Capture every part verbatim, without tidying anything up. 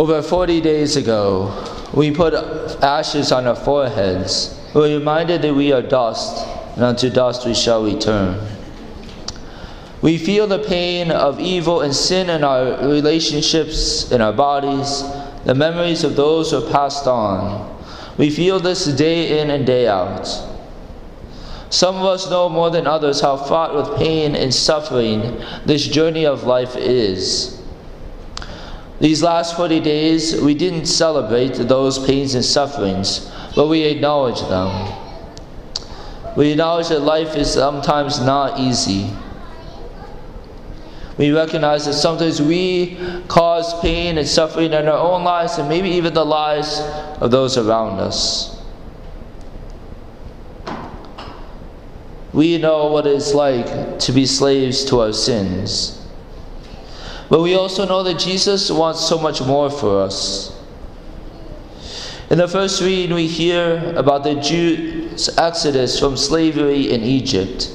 Over forty days ago, we put ashes on our foreheads. We were reminded that we are dust, and unto dust we shall return. We feel the pain of evil and sin in our relationships, in our bodies, the memories of those who have passed on. We feel this day in and day out. Some of us know more than others how fraught with pain and suffering this journey of life is. These last forty days, we didn't celebrate those pains and sufferings, but we acknowledge them. We acknowledge that life is sometimes not easy. We recognize that sometimes we cause pain and suffering in our own lives and maybe even the lives of those around us. We know what it's like to be slaves to our sins. But we also know that Jesus wants so much more for us. In the first reading, we hear about the Jews' exodus from slavery in Egypt.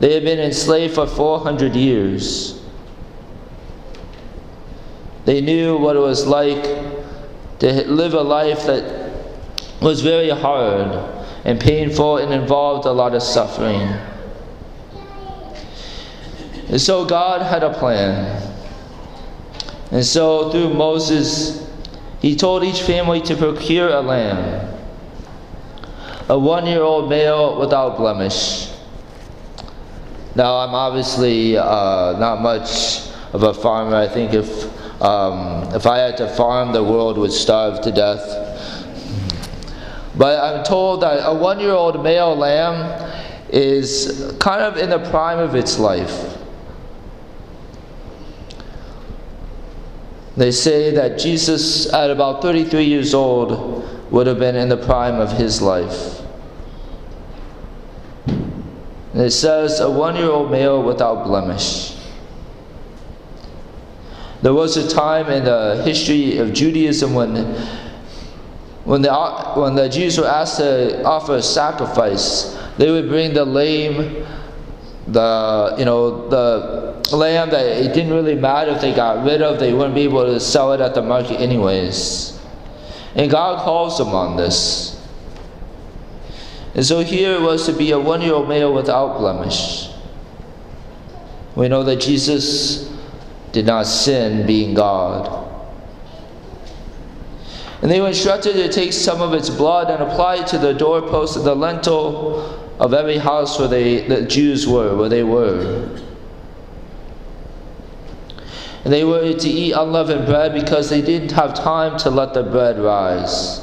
They had been enslaved for four hundred years. They knew what it was like to live a life that was very hard and painful and involved a lot of suffering. And so God had a plan. And so through Moses, he told each family to procure a lamb, a one-year-old male without blemish. Now, I'm obviously uh, not much of a farmer. I think if um, if I had to farm, the world would starve to death. But I'm told that a one-year-old male lamb is kind of in the prime of its life. They say that Jesus, at about thirty-three years old, would have been in the prime of his life. And it says, a one-year-old male without blemish. There was a time in the history of Judaism when, when, the, when the Jews were asked to offer a sacrifice, they would bring the lame, the, you know, the lamb that it didn't really matter if they got rid of, they wouldn't be able to sell it at the market anyways. And God calls them on this. And so here it was to be a one-year-old male without blemish. We know that Jesus did not sin, being God. And they were instructed to take some of its blood and apply it to the doorpost of the lintel of every house where they, the Jews were, where they were. And they were to eat unleavened bread because they didn't have time to let the bread rise.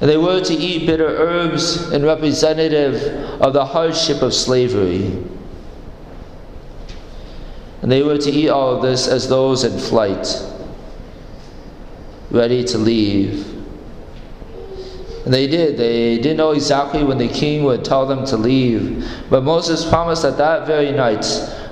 And they were to eat bitter herbs and representative of the hardship of slavery. And they were to eat all of this as those in flight, ready to leave. And they did. They didn't know exactly when the king would tell them to leave. But Moses promised that that very night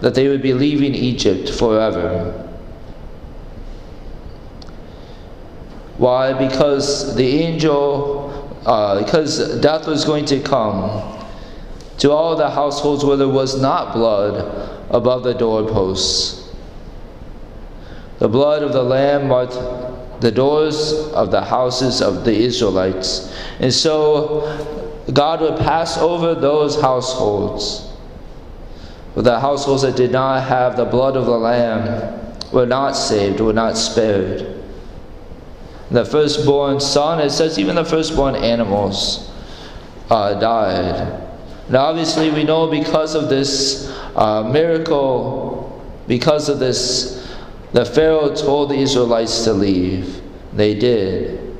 that they would be leaving Egypt forever. Why? Because the angel, uh, because death was going to come to all the households where there was not blood above the doorposts. The blood of the Lamb marked the doors of the houses of the Israelites. And so God would pass over those households. But the households that did not have the blood of the Lamb were not saved, were not spared. The firstborn son, it says even the firstborn animals uh, died. Now obviously we know because of this uh, miracle, because of this, the Pharaoh told the Israelites to leave. They did.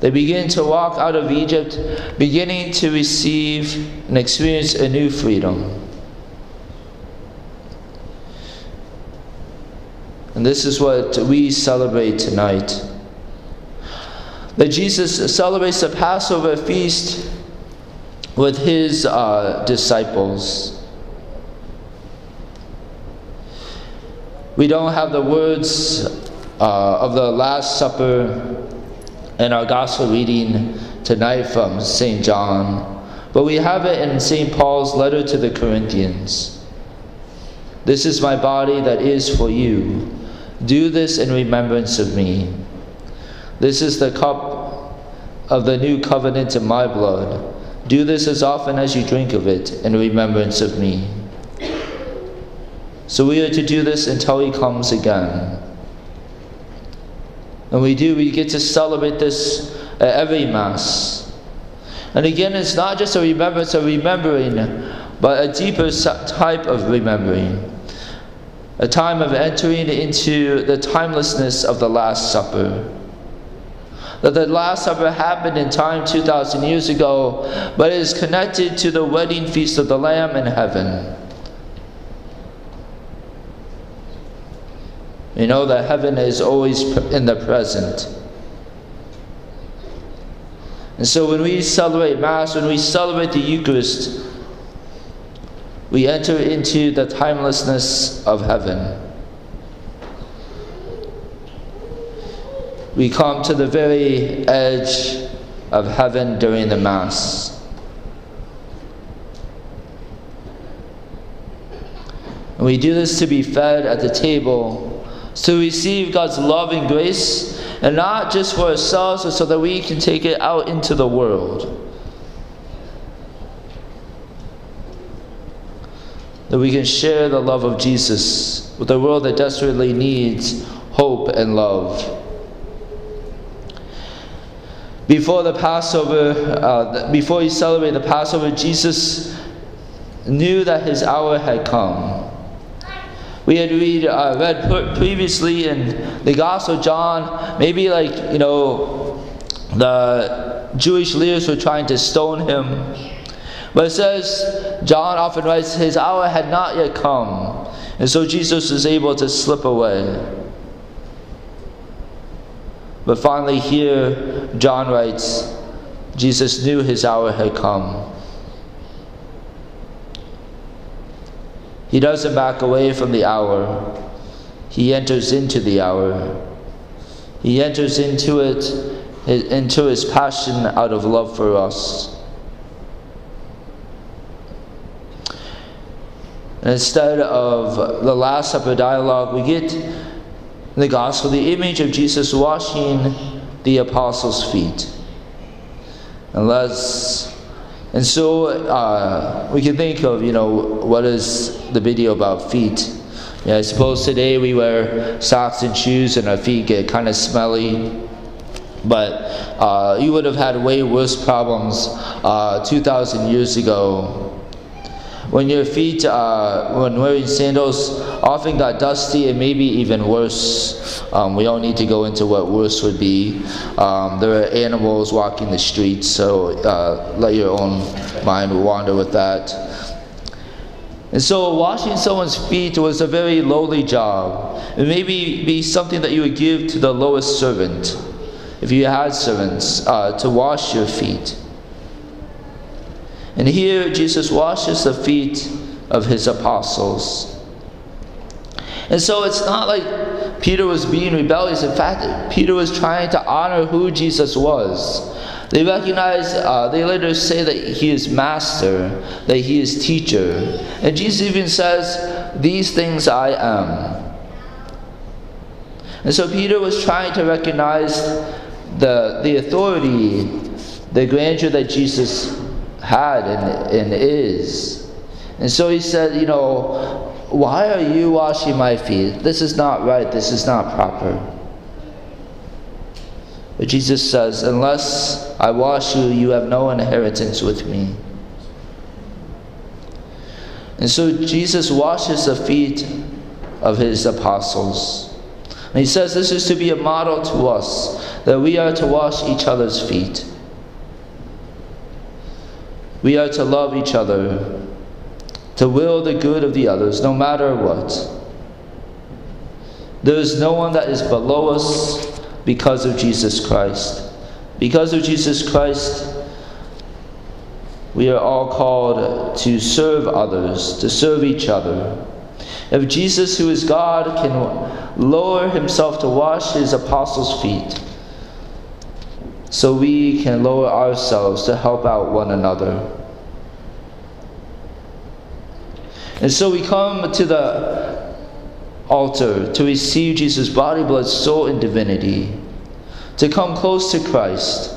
They began to walk out of Egypt, beginning to receive and experience a new freedom. And this is what we celebrate tonight. That Jesus celebrates the Passover feast with his uh, disciples. We don't have the words uh, of the Last Supper in our Gospel reading tonight from Saint John, but we have it in Saint Paul's letter to the Corinthians. This is my body that is for you. Do this in remembrance of me. This is the cup of the new covenant in my blood. Do this as often as you drink of it in remembrance of me. So we are to do this until he comes again. And we do, we get to celebrate this at every Mass. And again, it's not just a remembrance of remembering, but a deeper type of remembering. A time of entering into the timelessness of the Last Supper. That the Last Supper happened in time two thousand years ago, but it is connected to the wedding feast of the Lamb in heaven. We know that heaven is always in the present. And so when we celebrate Mass, when we celebrate the Eucharist, we enter into the timelessness of heaven. We come to the very edge of heaven during the Mass. And we do this to be fed at the table, to receive God's love and grace, and not just for ourselves, but so that we can take it out into the world. That we can share the love of Jesus with a world that desperately needs hope and love. Before the Passover, uh, before he celebrated the Passover, Jesus knew that his hour had come. We had read, uh, read previously in the Gospel of John, maybe like, you know, the Jewish leaders were trying to stone him. But it says, John often writes, his hour had not yet come. And so Jesus was able to slip away. But finally here, John writes, Jesus knew his hour had come. He doesn't back away from the hour. He enters into the hour. He enters into it, into his passion out of love for us. And instead of the Last Supper dialogue, we get in the Gospel the image of Jesus washing the apostles' feet. And let's And so uh, we can think of, you know, what is the video about feet? Yeah, I suppose today we wear socks and shoes and our feet get kind of smelly. But uh, you would have had way worse problems uh, two thousand years ago. When your feet, uh, when wearing sandals, often got dusty and maybe even worse. Um, we don't need to go into what worse would be. Um, there are animals walking the streets, so uh, let your own mind wander with that. And so washing someone's feet was a very lowly job. It may be, be something that you would give to the lowest servant, if you had servants, uh, to wash your feet. And here Jesus washes the feet of his apostles. And so it's not like Peter was being rebellious. In fact, Peter was trying to honor who Jesus was. They recognize, uh, they later say that he is master, that he is teacher. And Jesus even says, "These things I am." And so Peter was trying to recognize the, the authority, the grandeur that Jesus had and, and is. And so he said, you know, why are you washing my feet? This is not right. This is not proper. But Jesus says, unless I wash you, you have no inheritance with me. And so Jesus washes the feet of his apostles. And he says this is to be a model to us, that we are to wash each other's feet. We are to love each other, to will the good of the others, no matter what. There is no one that is below us because of Jesus Christ. Because of Jesus Christ, we are all called to serve others, to serve each other. If Jesus, who is God, can lower himself to wash his apostles' feet, so we can lower ourselves to help out one another. And so we come to the altar to receive Jesus' body, blood, soul, and divinity, to come close to Christ.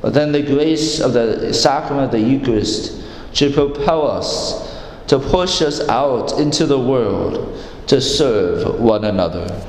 But then the grace of the sacrament of the Eucharist should propel us, to push us out into the world to serve one another.